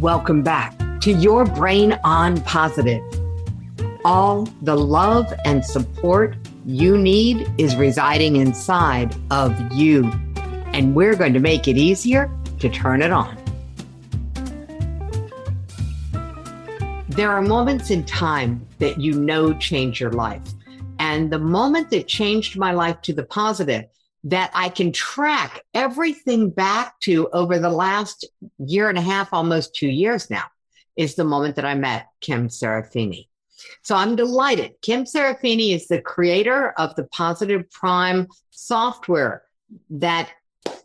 Welcome back to Your Brain on Positive. All the love and support you need is residing inside of you, and we're going to make it easier to turn it on. There are moments in time that you know change your life. And the moment that changed my life to the positive, that I can track everything back to over the last year and a half, almost 2 years now, is the moment that I met Kim Serafini. So I'm delighted. Kim Serafini is the creator of the Positive Prime software that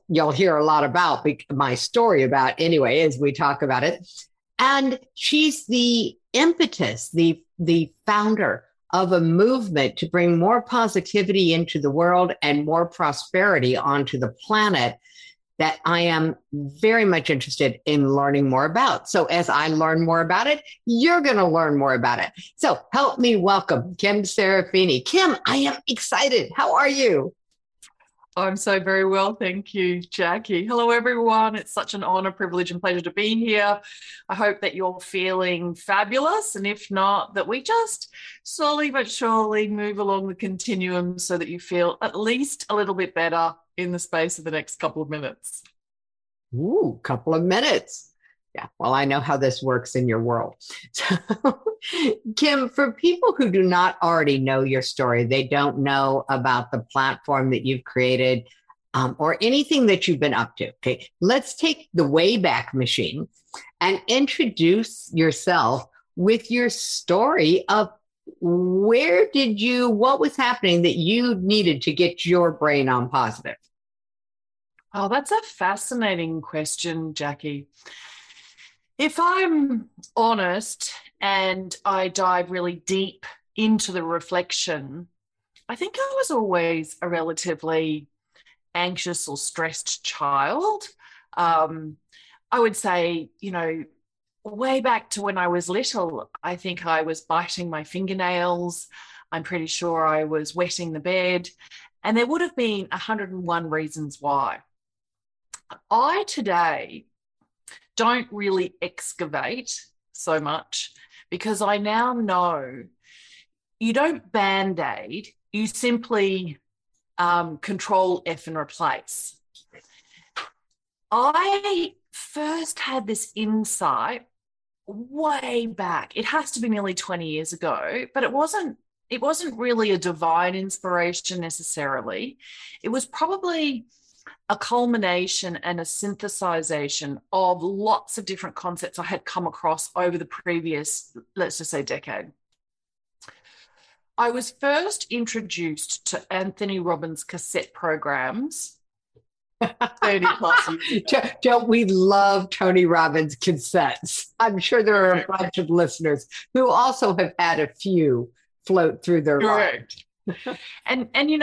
you'll hear a lot about, my story about anyway, as we talk about it. And she's the impetus, the founder of a movement to bring more positivity into the world and more prosperity onto the planet that I am very much interested in learning more about. So as I learn more about it, you're going to learn more about it. So help me welcome Kim Serafini. Kim, I am excited. How are you? I'm so very well. Thank you, Jackie. Hello, everyone. It's such an honor, privilege, and pleasure to be here. I hope that you're feeling fabulous. And if not, that we just slowly but surely move along the continuum so that you feel at least a little bit better in the space of the next couple of minutes. Ooh, couple of minutes. Yeah, well, I know how this works in your world. So, Kim, for people who do not already know your story, they don't know about the platform that you've created or anything that you've been up to. Okay, let's take the Wayback Machine and introduce yourself with your story of what was happening that you needed to get your brain on positive? Oh, that's a fascinating question, Jackie. If I'm honest and I dive really deep into the reflection, I think I was always a relatively anxious or stressed child. I would say, way back to when I was little, I think I was biting my fingernails. I'm pretty sure I was wetting the bed. And there would have been 101 reasons why. I today don't really excavate so much because I now know you don't Band-Aid, you simply control, F and replace. I first had this insight way back. It has to be nearly 20 years ago, but it wasn't really a divine inspiration necessarily. It was probably a culmination and a synthesization of lots of different concepts I had come across over the previous, let's just say, decade. I was first introduced to Anthony Robbins cassette programs 30 plus years ago. Don't we love Tony Robbins cassettes? I'm sure there are a bunch of listeners who also have had a few float through their lives. And you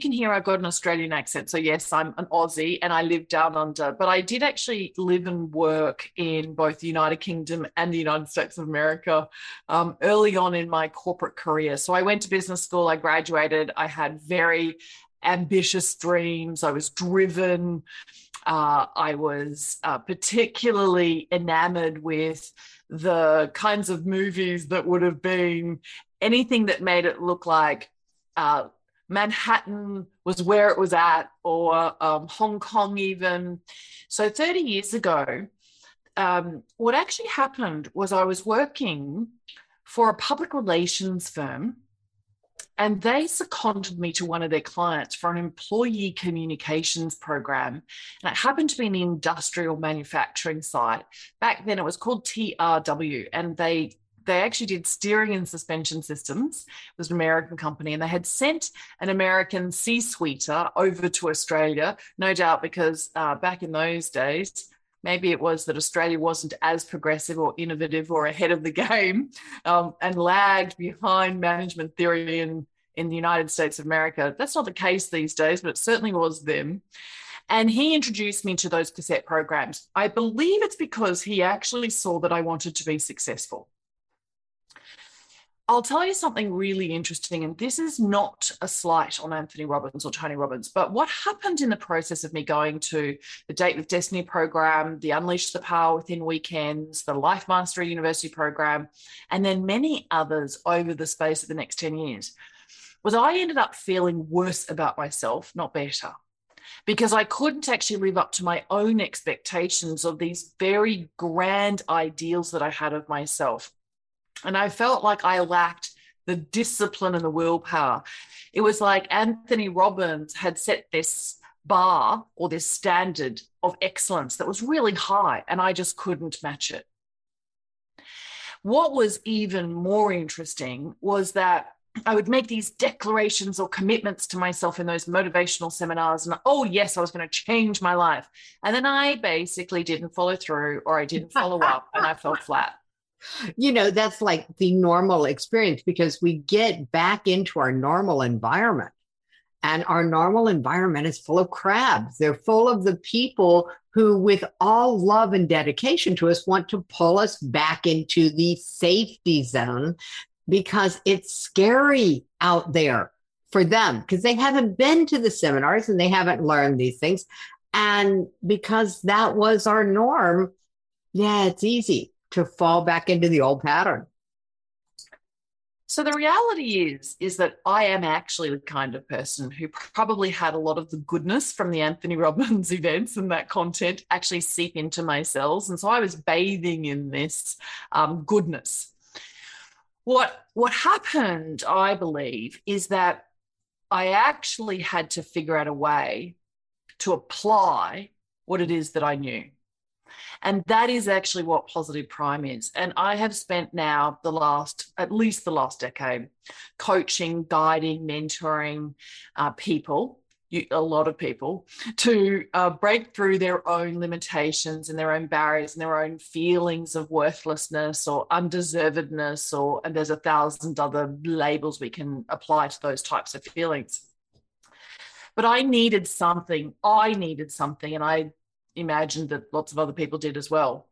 can hear I've got an Australian accent. So yes, I'm an Aussie and I live down under, but I did actually live and work in both the United Kingdom and the United States of America early on in my corporate career. So I went to business school, I graduated, I had very ambitious dreams, I was driven, I was particularly enamored with the kinds of movies that would have been anything that made it look like Manhattan was where it was at, or Hong Kong even. So 30 years ago, what actually happened was I was working for a public relations firm and they seconded me to one of their clients for an employee communications program. And it happened to be an industrial manufacturing site. Back then it was called TRW, and they actually did steering and suspension systems. It was an American company, and they had sent an American C-suiter over to Australia, no doubt because back in those days, maybe it was that Australia wasn't as progressive or innovative or ahead of the game and lagged behind management theory in the United States of America. That's not the case these days, but it certainly was then. And he introduced me to those cassette programs. I believe it's because he actually saw that I wanted to be successful. I'll tell you something really interesting, and this is not a slight on Anthony Robbins or Tony Robbins, but what happened in the process of me going to the Date with Destiny program, the Unleash the Power Within weekends, the Life Mastery University program, and then many others over the space of the next 10 years, was I ended up feeling worse about myself, not better, because I couldn't actually live up to my own expectations of these very grand ideals that I had of myself. And I felt like I lacked the discipline and the willpower. It was like Anthony Robbins had set this bar or this standard of excellence that was really high, and I just couldn't match it. What was even more interesting was that I would make these declarations or commitments to myself in those motivational seminars, and oh yes, I was going to change my life. And then I basically didn't follow through, or I didn't follow up, and I fell flat. You know, that's like the normal experience, because we get back into our normal environment, and our normal environment is full of crabs. They're full of the people who, with all love and dedication to us, want to pull us back into the safety zone because it's scary out there for them, because they haven't been to the seminars and they haven't learned these things. And because that was our norm, yeah, it's easy to fall back into the old pattern. So the reality is that I am actually the kind of person who probably had a lot of the goodness from the Anthony Robbins events and that content actually seep into my cells. And so I was bathing in this goodness. What happened, I believe, is that I actually had to figure out a way to apply what it is that I knew. And that is actually what Positive Prime is. And I have spent now at least the last decade, coaching, guiding, mentoring a lot of people, to break through their own limitations and their own barriers and their own feelings of worthlessness or undeservedness, and there's 1,000 other labels we can apply to those types of feelings. But I needed something, and I imagined that lots of other people did as well,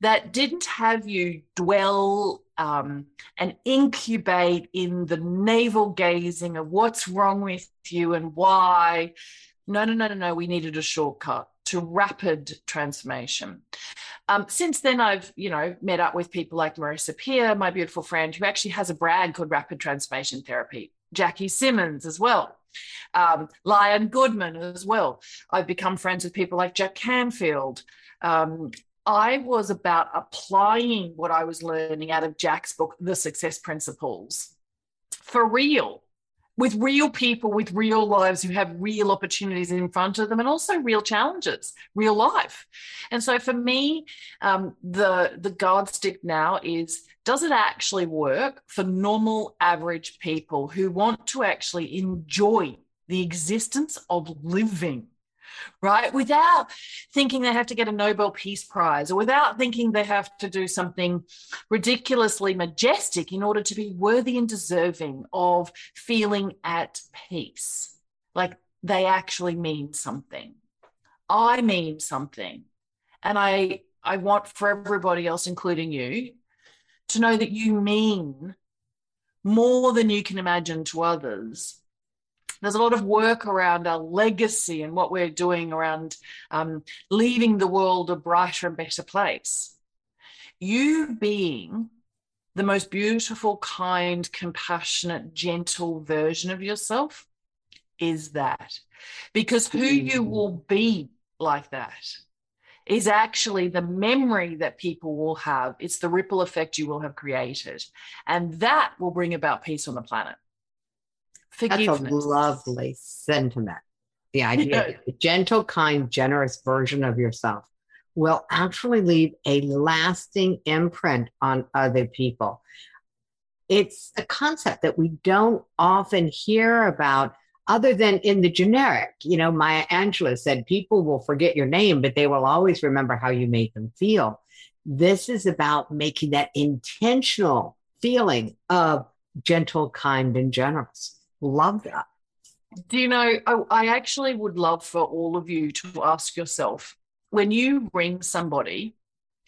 that didn't have you dwell and incubate in the navel gazing of what's wrong with you and why. No, we needed a shortcut to rapid transformation. Since then, I've met up with people like Marissa Peer, my beautiful friend, who actually has a brand called Rapid Transformation Therapy, Jackie Simmons as well, Lion Goodman as well. I've become friends with people like Jack Canfield. I was about applying what I was learning out of Jack's book, The Success Principles, for real, with real people, with real lives who have real opportunities in front of them, and also real challenges, real life. And so for me, the guard stick now is, does it actually work for normal, average people who want to actually enjoy the existence of living, right? Without thinking they have to get a Nobel Peace Prize, or without thinking they have to do something ridiculously majestic in order to be worthy and deserving of feeling at peace. Like, they actually mean something. I mean something. And I want for everybody else, including you, to know that you mean more than you can imagine to others. There's a lot of work around our legacy and what we're doing around leaving the world a brighter and better place. You being the most beautiful, kind, compassionate, gentle version of yourself is that. Because who you will be like that is actually the memory that people will have. It's the ripple effect you will have created. And that will bring about peace on the planet. Forgiveness. That's a lovely sentiment. The idea that the gentle, kind, generous version of yourself will actually leave a lasting imprint on other people. It's a concept that we don't often hear about, other than in the generic. Maya Angelou said, people will forget your name, but they will always remember how you made them feel. This is about making that intentional feeling of gentle, kind, and generous. Love that. Do you know, I actually would love for all of you to ask yourself, when you ring somebody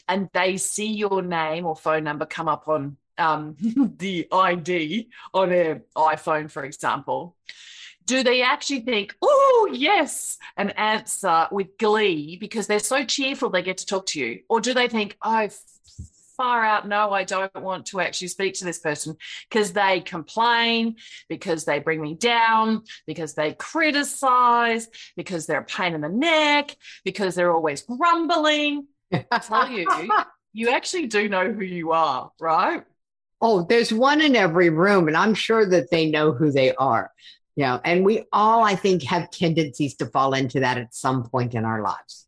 and they see your name or phone number come up on the ID on an iPhone, for example, do they actually think, oh, yes, and answer with glee because they're so cheerful they get to talk to you? Or do they think, oh, far out, no, I don't want to actually speak to this person because they complain, because they bring me down, because they criticize, because they're a pain in the neck, because they're always grumbling? I tell you, you actually do know who you are, right? Oh, there's one in every room, and I'm sure that they know who they are. Yeah, and we all, I think, have tendencies to fall into that at some point in our lives.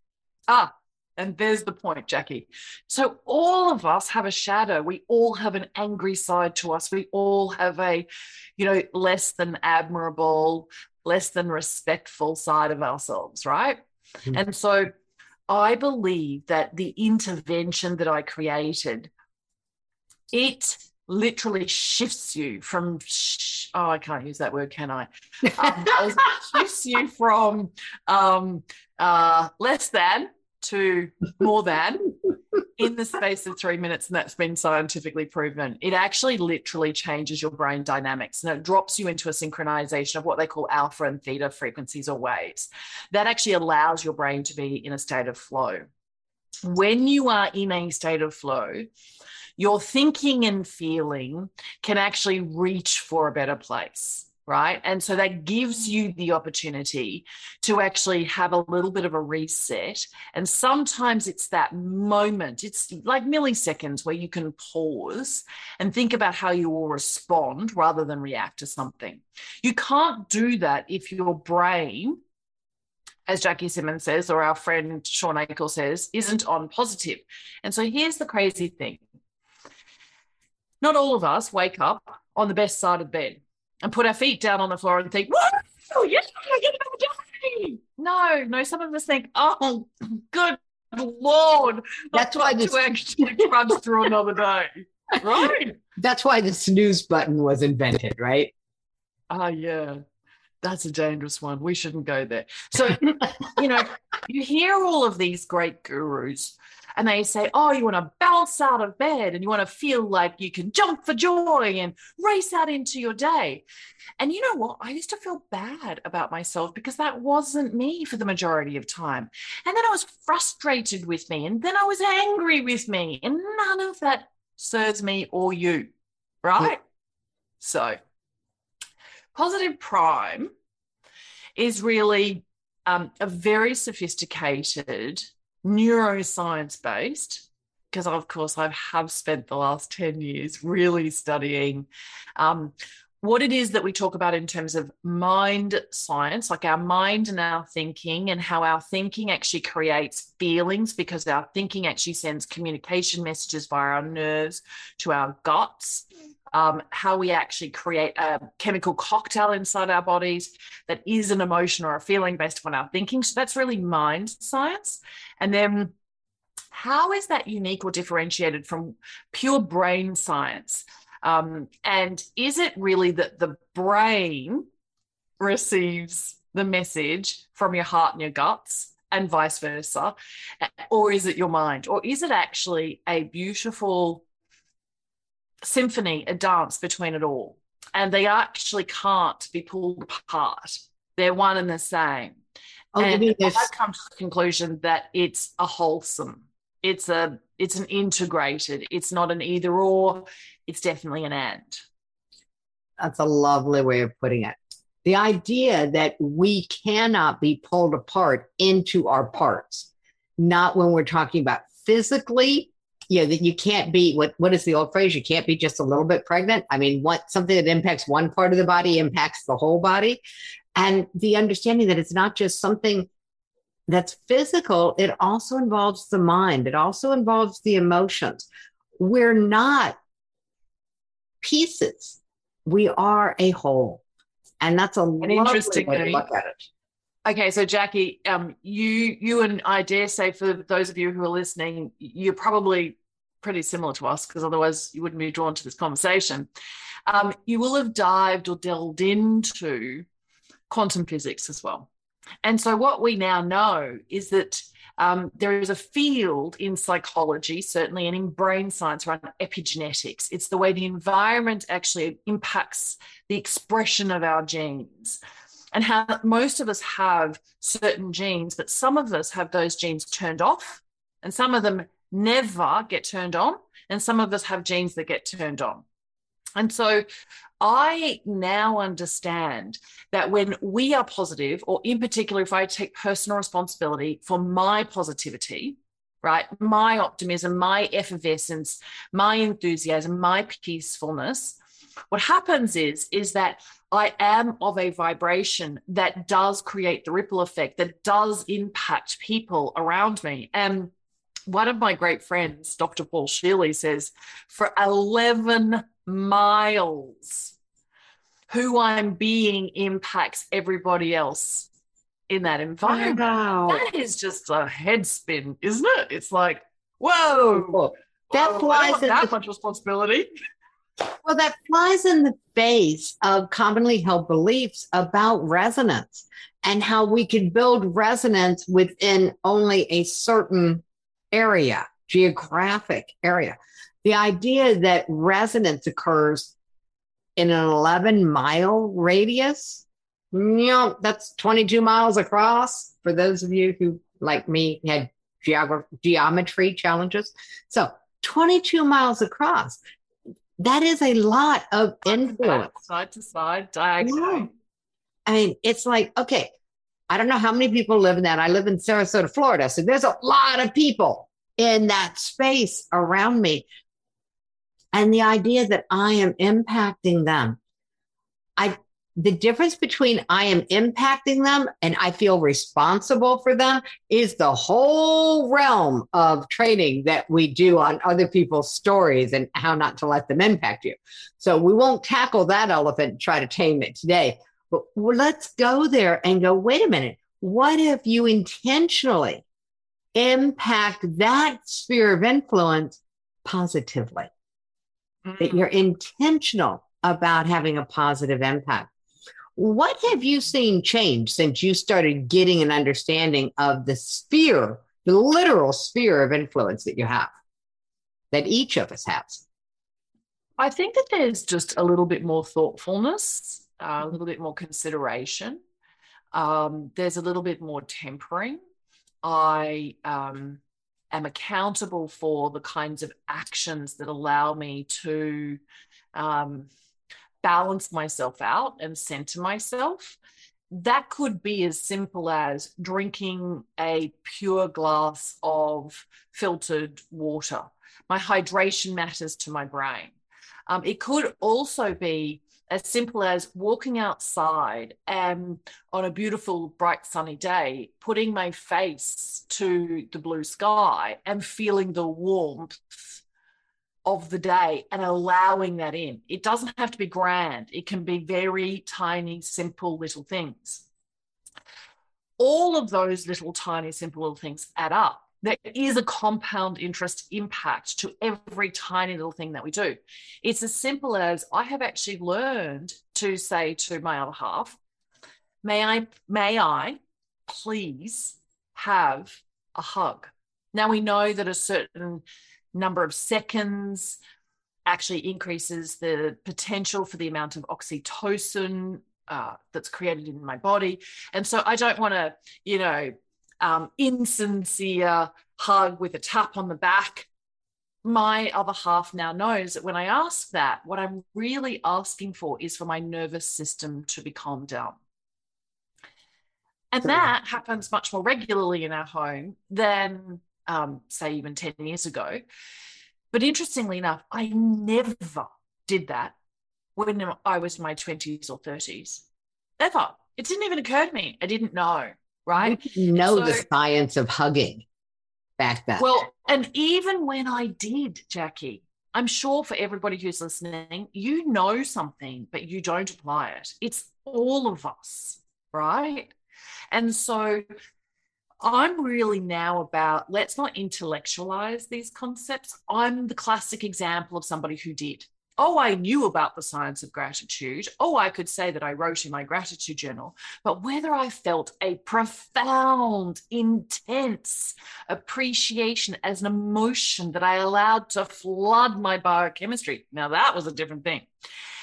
Ah, and there's the point, Jackie. So all of us have a shadow. We all have an angry side to us. We all have a, less than admirable, less than respectful side of ourselves, right? Mm-hmm. And so I believe that the intervention that I created, it literally shifts you from... I can't use that word, can I? Shifts you from less than to more than in the space of 3 minutes, and that's been scientifically proven. It actually literally changes your brain dynamics, and it drops you into a synchronization of what they call alpha and theta frequencies or waves. That actually allows your brain to be in a state of flow. When you are in a state of flow, your thinking and feeling can actually reach for a better place, right? And so that gives you the opportunity to actually have a little bit of a reset. And sometimes it's that moment, it's like milliseconds where you can pause and think about how you will respond rather than react to something. You can't do that if your brain, as Jackie Simmons says, or our friend Shawn Achor says, isn't on positive. And so here's the crazy thing. Not all of us wake up on the best side of the bed and put our feet down on the floor and think, whoa, yes, I get another day. No, some of us think, oh, good Lord. That's why this actually crunch through another day, right? That's why the snooze button was invented, right? Oh, yeah. That's a dangerous one. We shouldn't go there. So, you hear all of these great gurus and they say, oh, you want to bounce out of bed and you want to feel like you can jump for joy and race out into your day. And you know what? I used to feel bad about myself because that wasn't me for the majority of time. And then I was frustrated with me, and then I was angry with me, and none of that serves me or you, right? Yeah. So Positive Prime is really a very sophisticated neuroscience-based, because of course I have spent the last 10 years really studying what it is that we talk about in terms of mind science, like our mind and our thinking, and how our thinking actually creates feelings, because our thinking actually sends communication messages via our nerves to our guts. How we actually create a chemical cocktail inside our bodies that is an emotion or a feeling based upon our thinking. So that's really mind science. And then how is that unique or differentiated from pure brain science? And is it really that the brain receives the message from your heart and your guts and vice versa? Or is it your mind? Or is it actually a beautiful symphony, a dance between it all? And they actually can't be pulled apart. They're one and the same. And I've come to the conclusion that it's a wholesome. It's an integrated. It's not an either or. It's definitely an and. That's a lovely way of putting it. The idea that we cannot be pulled apart into our parts, not when we're talking about physically. Yeah, that you can't be, what is the old phrase? You can't be just a little bit pregnant. I mean, something that impacts one part of the body impacts the whole body. And the understanding that it's not just something that's physical, it also involves the mind. It also involves the emotions. We're not pieces. We are a whole. And that's a lovely way to look at it. Okay, so Jackie, you and I dare say, for those of you who are listening, you're probably pretty similar to us, because otherwise you wouldn't be drawn to this conversation. You will have dived or delved into quantum physics as well. And so what we now know is that There is a field in psychology, certainly, and in brain science around epigenetics. It's the way the environment actually impacts the expression of our genes, and how most of us have certain genes, but some of us have those genes turned off, and some of them never get turned on, and some of us have genes that get turned on. And so I now understand that when we are positive, or in particular, if I take personal responsibility for my positivity, right, my optimism, my effervescence, my enthusiasm, my peacefulness, what happens is that I am of a vibration that does create the ripple effect, that does impact people around me. And one of my great friends, Dr. Paul Shirley, says for 11 miles, who I'm being impacts everybody else in that environment. Oh, wow. That is just a head spin, isn't it? It's like, whoa, that flies that much responsibility. Well, that flies in the face of commonly held beliefs about resonance and how we can build resonance within only a certain area, geographic area. The idea that resonance occurs in an 11-mile radius, that's 22 miles across, for those of you who, like me, had geometry challenges. So 22 miles across, that is a lot of influence. Side to side, diagonal. Yeah. I mean, it's like, okay, I don't know how many people live in that. I live in Sarasota, Florida, so there's a lot of people in that space around me. And the idea that I am impacting them. The difference between I am impacting them and I feel responsible for them is the whole realm of training that we do on other people's stories and how not to let them impact you. So we won't tackle that elephant and try to tame it today. But let's go there and go, wait a minute. What if you intentionally impact that sphere of influence positively? That you're intentional about having a positive impact. What have you seen change since you started getting an understanding of the sphere, the literal sphere of influence that you have, that each of us has? I think that there's just a little bit more thoughtfulness, a little bit more consideration. There's a little bit more tempering. I am accountable for the kinds of actions that allow me to balance myself out and center myself. That could be as simple as drinking a pure glass of filtered water. My hydration matters to my brain. It could also be as simple as walking outside and on a beautiful, bright, sunny day, putting my face to the blue sky and feeling the warmth of the day and allowing that in. It doesn't have to be grand. It can be very tiny, simple little things. All of those little tiny, simple little things add up. There is a compound interest impact to every tiny little thing that we do. It's as simple as I have actually learned to say to my other half, may I please have a hug? Now we know that a certain number of seconds actually increases the potential for the amount of oxytocin that's created in my body. And so I don't want to, insincere hug with a tap on the back. My other half now knows that when I ask that, what I'm really asking for is for my nervous system to be calmed down. And that happens much more regularly in our home than, say, even 10 years ago. But interestingly enough, I never did that when I was in my 20s or 30s. Never. It didn't even occur to me. I didn't know. Right? We didn't know the science of hugging back then. Well, and even when I did, Jackie, I'm sure for everybody who's listening, you know something, but you don't apply it. It's all of us, right? And so I'm really now about, let's not intellectualize these concepts. I'm the classic example of somebody who did. Oh, I knew about the science of gratitude. Oh, I could say that I wrote in my gratitude journal, but whether I felt a profound, intense appreciation as an emotion that I allowed to flood my biochemistry. Now that was a different thing.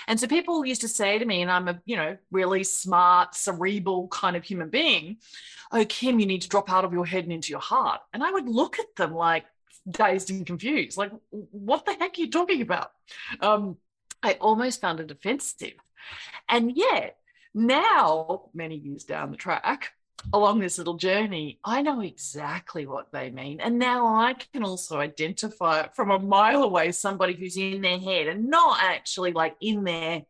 And so people used to say to me, and I'm a, really smart, cerebral kind of human being, oh, Kim, you need to drop out of your head and into your heart. And I would look at them like, dazed and confused, like, what the heck are you talking about? I almost found it offensive. And yet now, many years down the track, along this little journey, I know exactly what they mean. And now I can also identify it from a mile away, somebody who's in their head and not actually like in their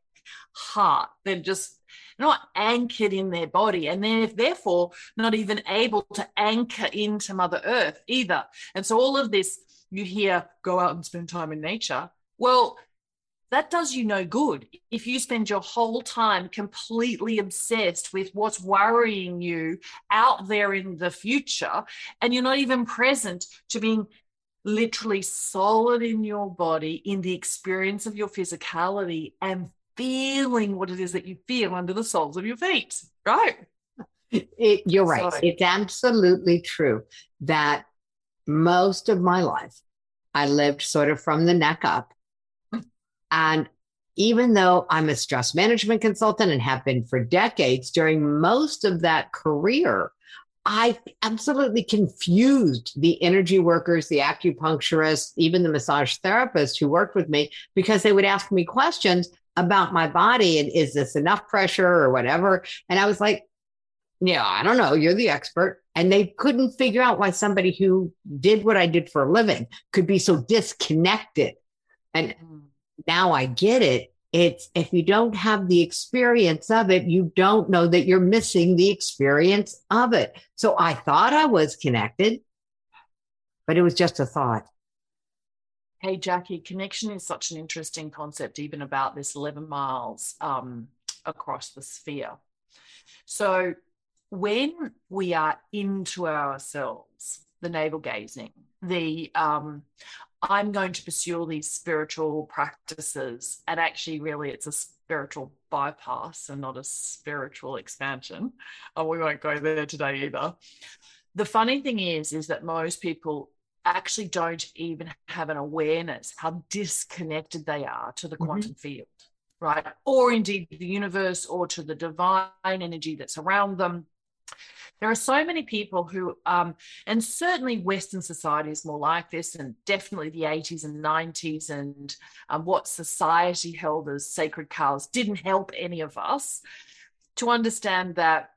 heart. They're just not anchored in their body, and they're therefore not even able to anchor into Mother Earth either. And so all of this, you hear, go out and spend time in nature. Well, that does you no good if you spend your whole time completely obsessed with what's worrying you out there in the future, and you're not even present to being literally solid in your body, in the experience of your physicality, and feeling what it is that you feel under the soles of your feet, right? You're right. So, it's absolutely true that most of my life, I lived sort of from the neck up. And even though I'm a stress management consultant and have been for decades, during most of that career, I absolutely confused the energy workers, the acupuncturists, even the massage therapists who worked with me, because they would ask me questions about my body and is this enough pressure or whatever. And I was like, yeah, I don't know. You're the expert. And they couldn't figure out why somebody who did what I did for a living could be so disconnected. And now I get it. It's if you don't have the experience of it, you don't know that you're missing the experience of it. So I thought I was connected, but it was just a thought. Hey, Jackie, connection is such an interesting concept, even about this 11 miles across the sphere. So when we are into ourselves, the navel gazing, the I'm going to pursue all these spiritual practices, and actually really it's a spiritual bypass and not a spiritual expansion. Oh, we won't go there today either. The funny thing is that most people actually don't even have an awareness how disconnected they are to the quantum field, right? Or indeed the universe or to the divine energy that's around them. There are so many people who, and certainly Western society is more like this, and definitely the 80s and 90s and what society held as sacred cows didn't help any of us to understand that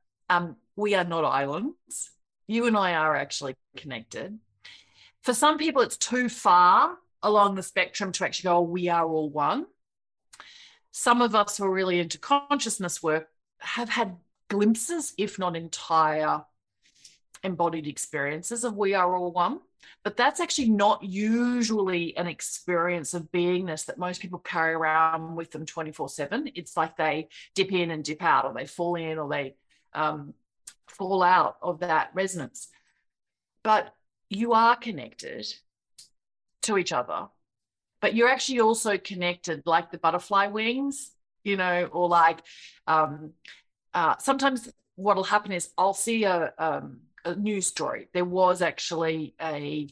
we are not islands. You and I are actually connected. For some people, it's too far along the spectrum to actually go, oh, we are all one. Some of us who are really into consciousness work have had glimpses, if not entire embodied experiences of we are all one. But that's actually not usually an experience of beingness that most people carry around with them 24/7. It's like they dip in and dip out, or they fall in, or they fall out of that resonance. But you are connected to each other, but you're actually also connected like the butterfly wings, or like sometimes what will happen is I'll see a news story. There was actually a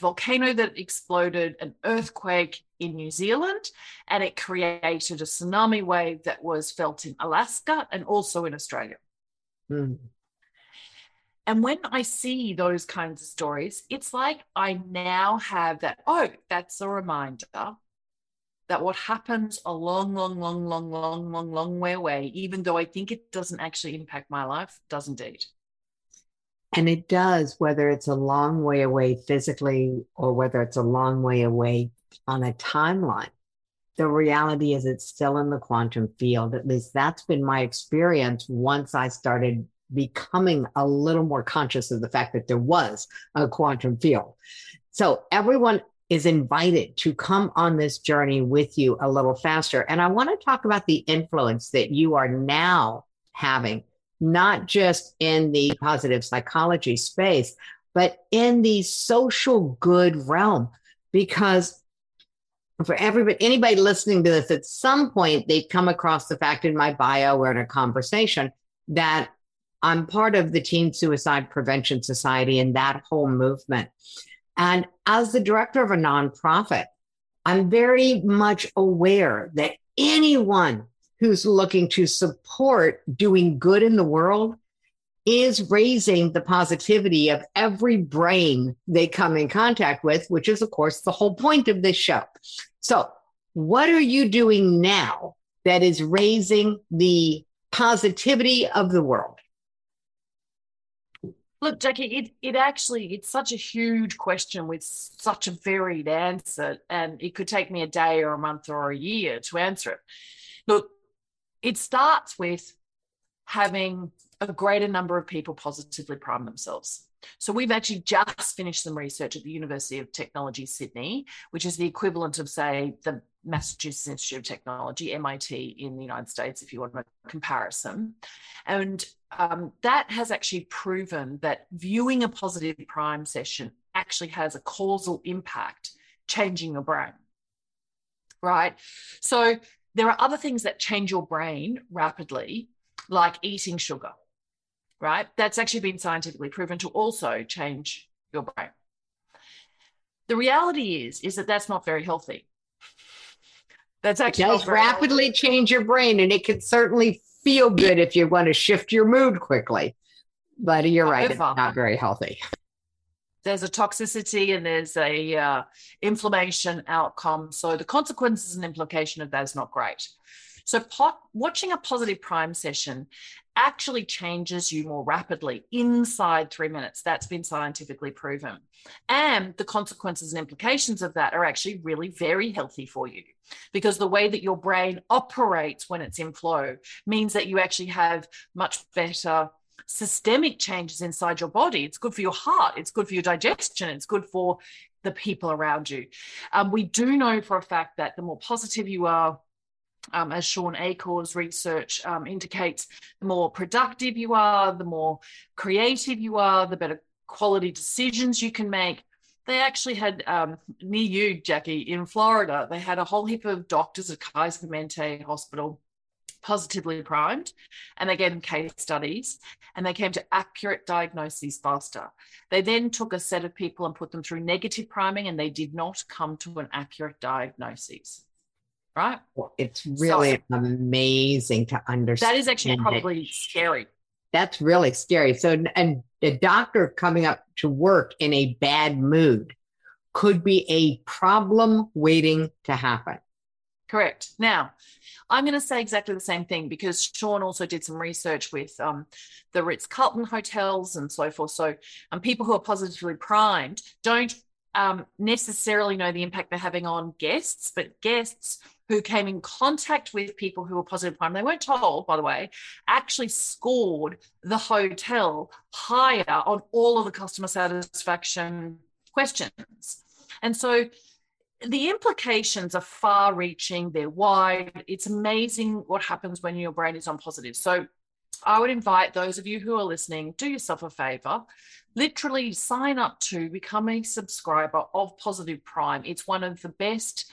volcano that exploded, an earthquake in New Zealand, and it created a tsunami wave that was felt in Alaska and also in Australia. Mm. And when I see those kinds of stories, it's like I now have that, oh, that's a reminder that what happens a long way away, even though I think it doesn't actually impact my life, does indeed. And it does, whether it's a long way away physically or whether it's a long way away on a timeline. The reality is it's still in the quantum field. At least that's been my experience once I started becoming a little more conscious of the fact that there was a quantum field. So everyone is invited to come on this journey with you a little faster. And I want to talk about the influence that you are now having, not just in the positive psychology space, but in the social good realm, because for everybody, anybody listening to this, at some point they come across the fact in my bio or in a conversation that I'm part of the Teen Suicide Prevention Society and that whole movement. And as the director of a nonprofit, I'm very much aware that anyone who's looking to support doing good in the world is raising the positivity of every brain they come in contact with, which is, of course, the whole point of this show. So what are you doing now that is raising the positivity of the world? Look, Jackie, it's such a huge question with such a varied answer, and it could take me a day or a month or a year to answer it. Look, it starts with having a greater number of people positively prime themselves. So we've actually just finished some research at the University of Technology Sydney, which is the equivalent of, say, the Massachusetts Institute of Technology, MIT, in the United States, if you want a comparison. And that has actually proven that viewing a positive prime session actually has a causal impact, changing your brain, right? So there are other things that change your brain rapidly, like eating sugar, right? That's actually been scientifically proven to also change your brain. The reality is that that's not very healthy. That's actually does rapidly change your brain, and it can certainly feel good if you want to shift your mood quickly. But you're right, it's not very healthy. There's a toxicity and there's a inflammation outcome. So the consequences and implication of that is not great. So watching a positive prime session actually changes you more rapidly inside 3 minutes. That's been scientifically proven. And the consequences and implications of that are actually really very healthy for you, because the way that your brain operates when it's in flow means that you actually have much better systemic changes inside your body. It's good for your heart. It's good for your digestion. It's good for the people around you. We do know for a fact that the more positive you are, as Shawn Achor's research indicates, the more productive you are, the more creative you are, the better quality decisions you can make. They actually had, near you, Jackie, in Florida, they had a whole heap of doctors at Kaiser Permanente Hospital positively primed, and they gave them case studies, and they came to accurate diagnoses faster. They then took a set of people and put them through negative priming, and they did not come to an accurate diagnosis. Right? Well, it's really amazing to understand. That is actually probably scary. That's really scary. So, and the doctor coming up to work in a bad mood could be a problem waiting to happen. Correct. Now, I'm going to say exactly the same thing, because Shawn also did some research with the Ritz-Carlton hotels and so forth. So people who are positively primed don't necessarily know the impact they're having on guests, but guests who came in contact with people who were positive prime, they weren't told, by the way, actually scored the hotel higher on all of the customer satisfaction questions. And so the implications are far-reaching, they're wide. It's amazing what happens when your brain is on positive. So I would invite those of you who are listening, do yourself a favor, literally sign up to become a subscriber of Positive Prime. It's one of the best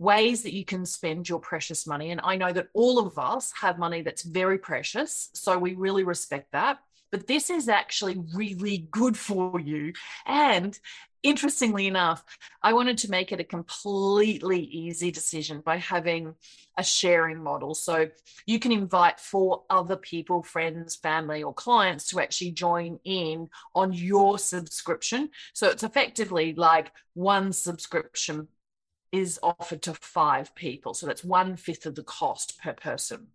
ways that you can spend your precious money. And I know that all of us have money that's very precious, so we really respect that. But this is actually really good for you. And interestingly enough, I wanted to make it a completely easy decision by having a sharing model. So you can invite 4 other people, friends, family, or clients to actually join in on your subscription. So it's effectively like one subscription is offered to 5 people. So that's 1/5 of the cost per person.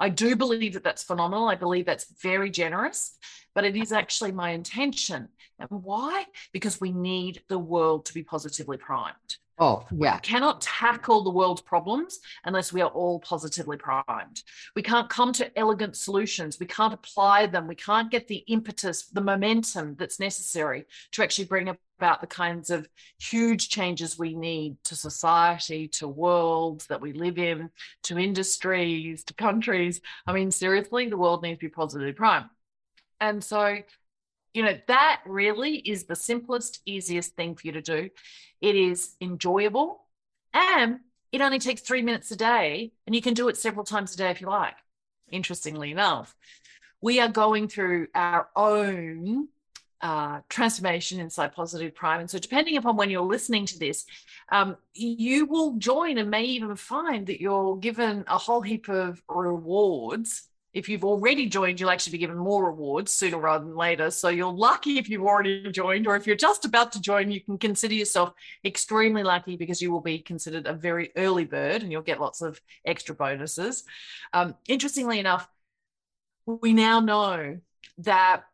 I do believe that that's phenomenal. I believe that's very generous, but it is actually my intention. And why? Because we need the world to be positively primed. Oh, yeah. We cannot tackle the world's problems unless we are all positively primed. We can't come to elegant solutions. We can't apply them. We can't get the impetus, the momentum that's necessary to actually bring about the kinds of huge changes we need to society, to worlds that we live in, to industries, to countries. I mean, seriously, the world needs to be positively primed. And so, you know, that really is the simplest, easiest thing for you to do. It is enjoyable. And it only takes 3 minutes a day, and you can do it several times a day if you like. Interestingly enough, we are going through our own transformation inside Positive Prime. And so depending upon when you're listening to this, you will join and may even find that you're given a whole heap of rewards. If you've already joined, you'll actually be given more rewards sooner rather than later. So you're lucky if you've already joined, or if you're just about to join, you can consider yourself extremely lucky because you will be considered a very early bird and you'll get lots of extra bonuses. Interestingly enough, we now know that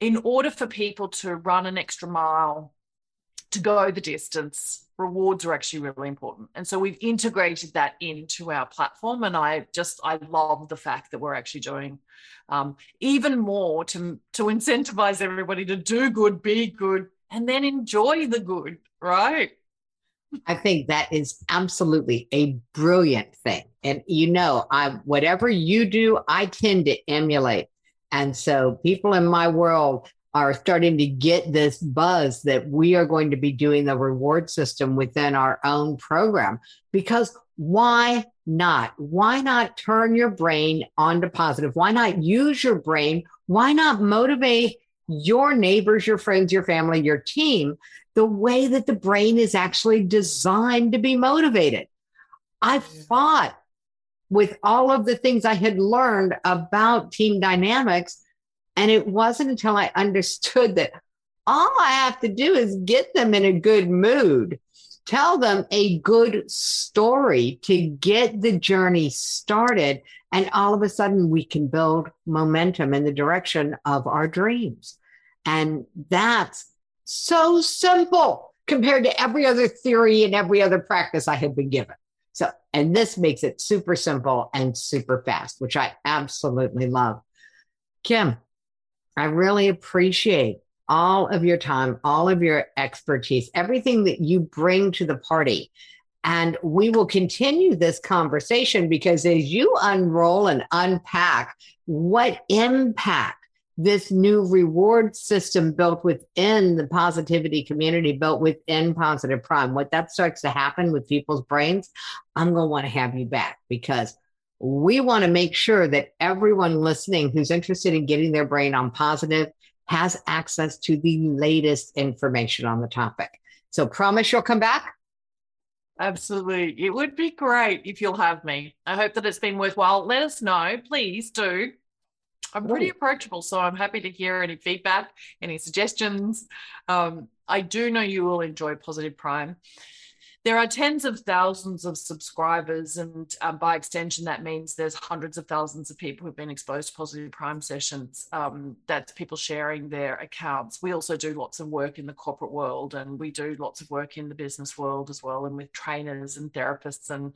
in order for people to run an extra mile, to go the distance, rewards are actually really important. And so we've integrated that into our platform. And I love the fact that we're actually doing even more to incentivize everybody to do good, be good, and then enjoy the good, right? I think that is absolutely a brilliant thing. And whatever you do, I tend to emulate. And so people in my world are starting to get this buzz that we are going to be doing the reward system within our own program, because why not? Why not turn your brain onto positive? Why not use your brain? Why not motivate your neighbors, your friends, your family, your team, the way that the brain is actually designed to be motivated? I fought with all of the things I had learned about team dynamics, and it wasn't until I understood that all I have to do is get them in a good mood, tell them a good story to get the journey started. And all of a sudden we can build momentum in the direction of our dreams. And that's so simple compared to every other theory and every other practice I had been given. So, and this makes it super simple and super fast, which I absolutely love. Kim, I really appreciate all of your time, all of your expertise, everything that you bring to the party. And we will continue this conversation, because as you unroll and unpack what impact this new reward system built within the positivity community, built within Positive Prime, what that starts to happen with people's brains, I'm going to want to have you back, because we want to make sure that everyone listening who's interested in getting their brain on positive has access to the latest information on the topic. So promise you'll come back? Absolutely. It would be great if you'll have me. I hope that it's been worthwhile. Let us know. Please do. I'm pretty approachable, so I'm happy to hear any feedback, any suggestions. I do know you will enjoy Positive Prime. There are tens of thousands of subscribers, and by extension, that means there's hundreds of thousands of people who've been exposed to Positive Prime sessions. That's people sharing their accounts. We also do lots of work in the corporate world, and we do lots of work in the business world as well, and with trainers and therapists and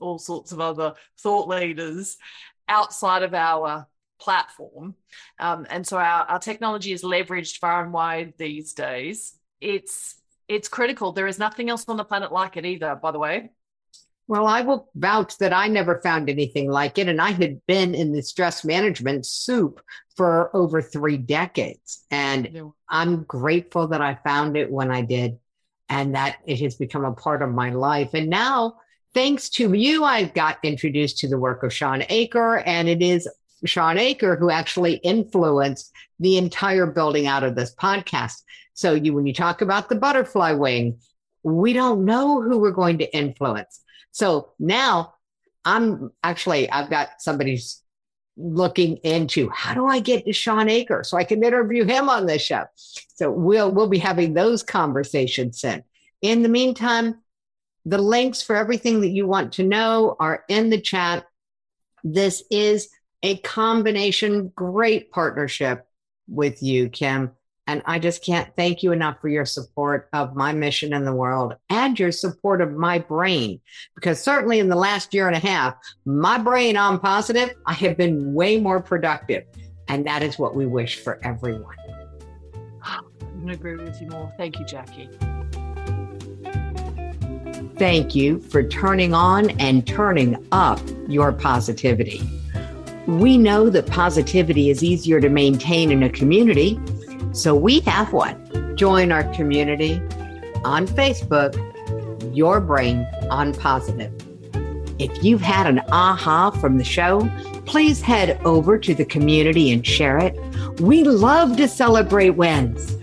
all sorts of other thought leaders outside of our platform. And so our technology is leveraged far and wide these days. It's critical. There is nothing else on the planet like it either, by the way. Well, I will vouch that I never found anything like it. And I had been in the stress management soup for over 3 decades. And I'm grateful that I found it when I did, and that it has become a part of my life. And now, thanks to you, I got introduced to the work of Shawn Achor, and it is Shawn Achor who actually influenced the entire building out of this podcast. So when you talk about the butterfly wing, we don't know who we're going to influence. So now I've got somebody's looking into, how do I get to Shawn Achor so I can interview him on this show? So we'll be having those conversations soon. In the meantime, the links for everything that you want to know are in the chat. This is a combination, great partnership with you, Kim. And I just can't thank you enough for your support of my mission in the world and your support of my brain, because certainly in the last 1.5 years, my brain on positive, I have been way more productive. And that is what we wish for everyone. I couldn't agree with you more. Thank you, Jackie. Thank you for turning on and turning up your positivity. We know that positivity is easier to maintain in a community, so we have one. Join our community on Facebook. Your Brain on Positive. If you've had an aha from the show, please head over to the community and share it. We love to celebrate wins.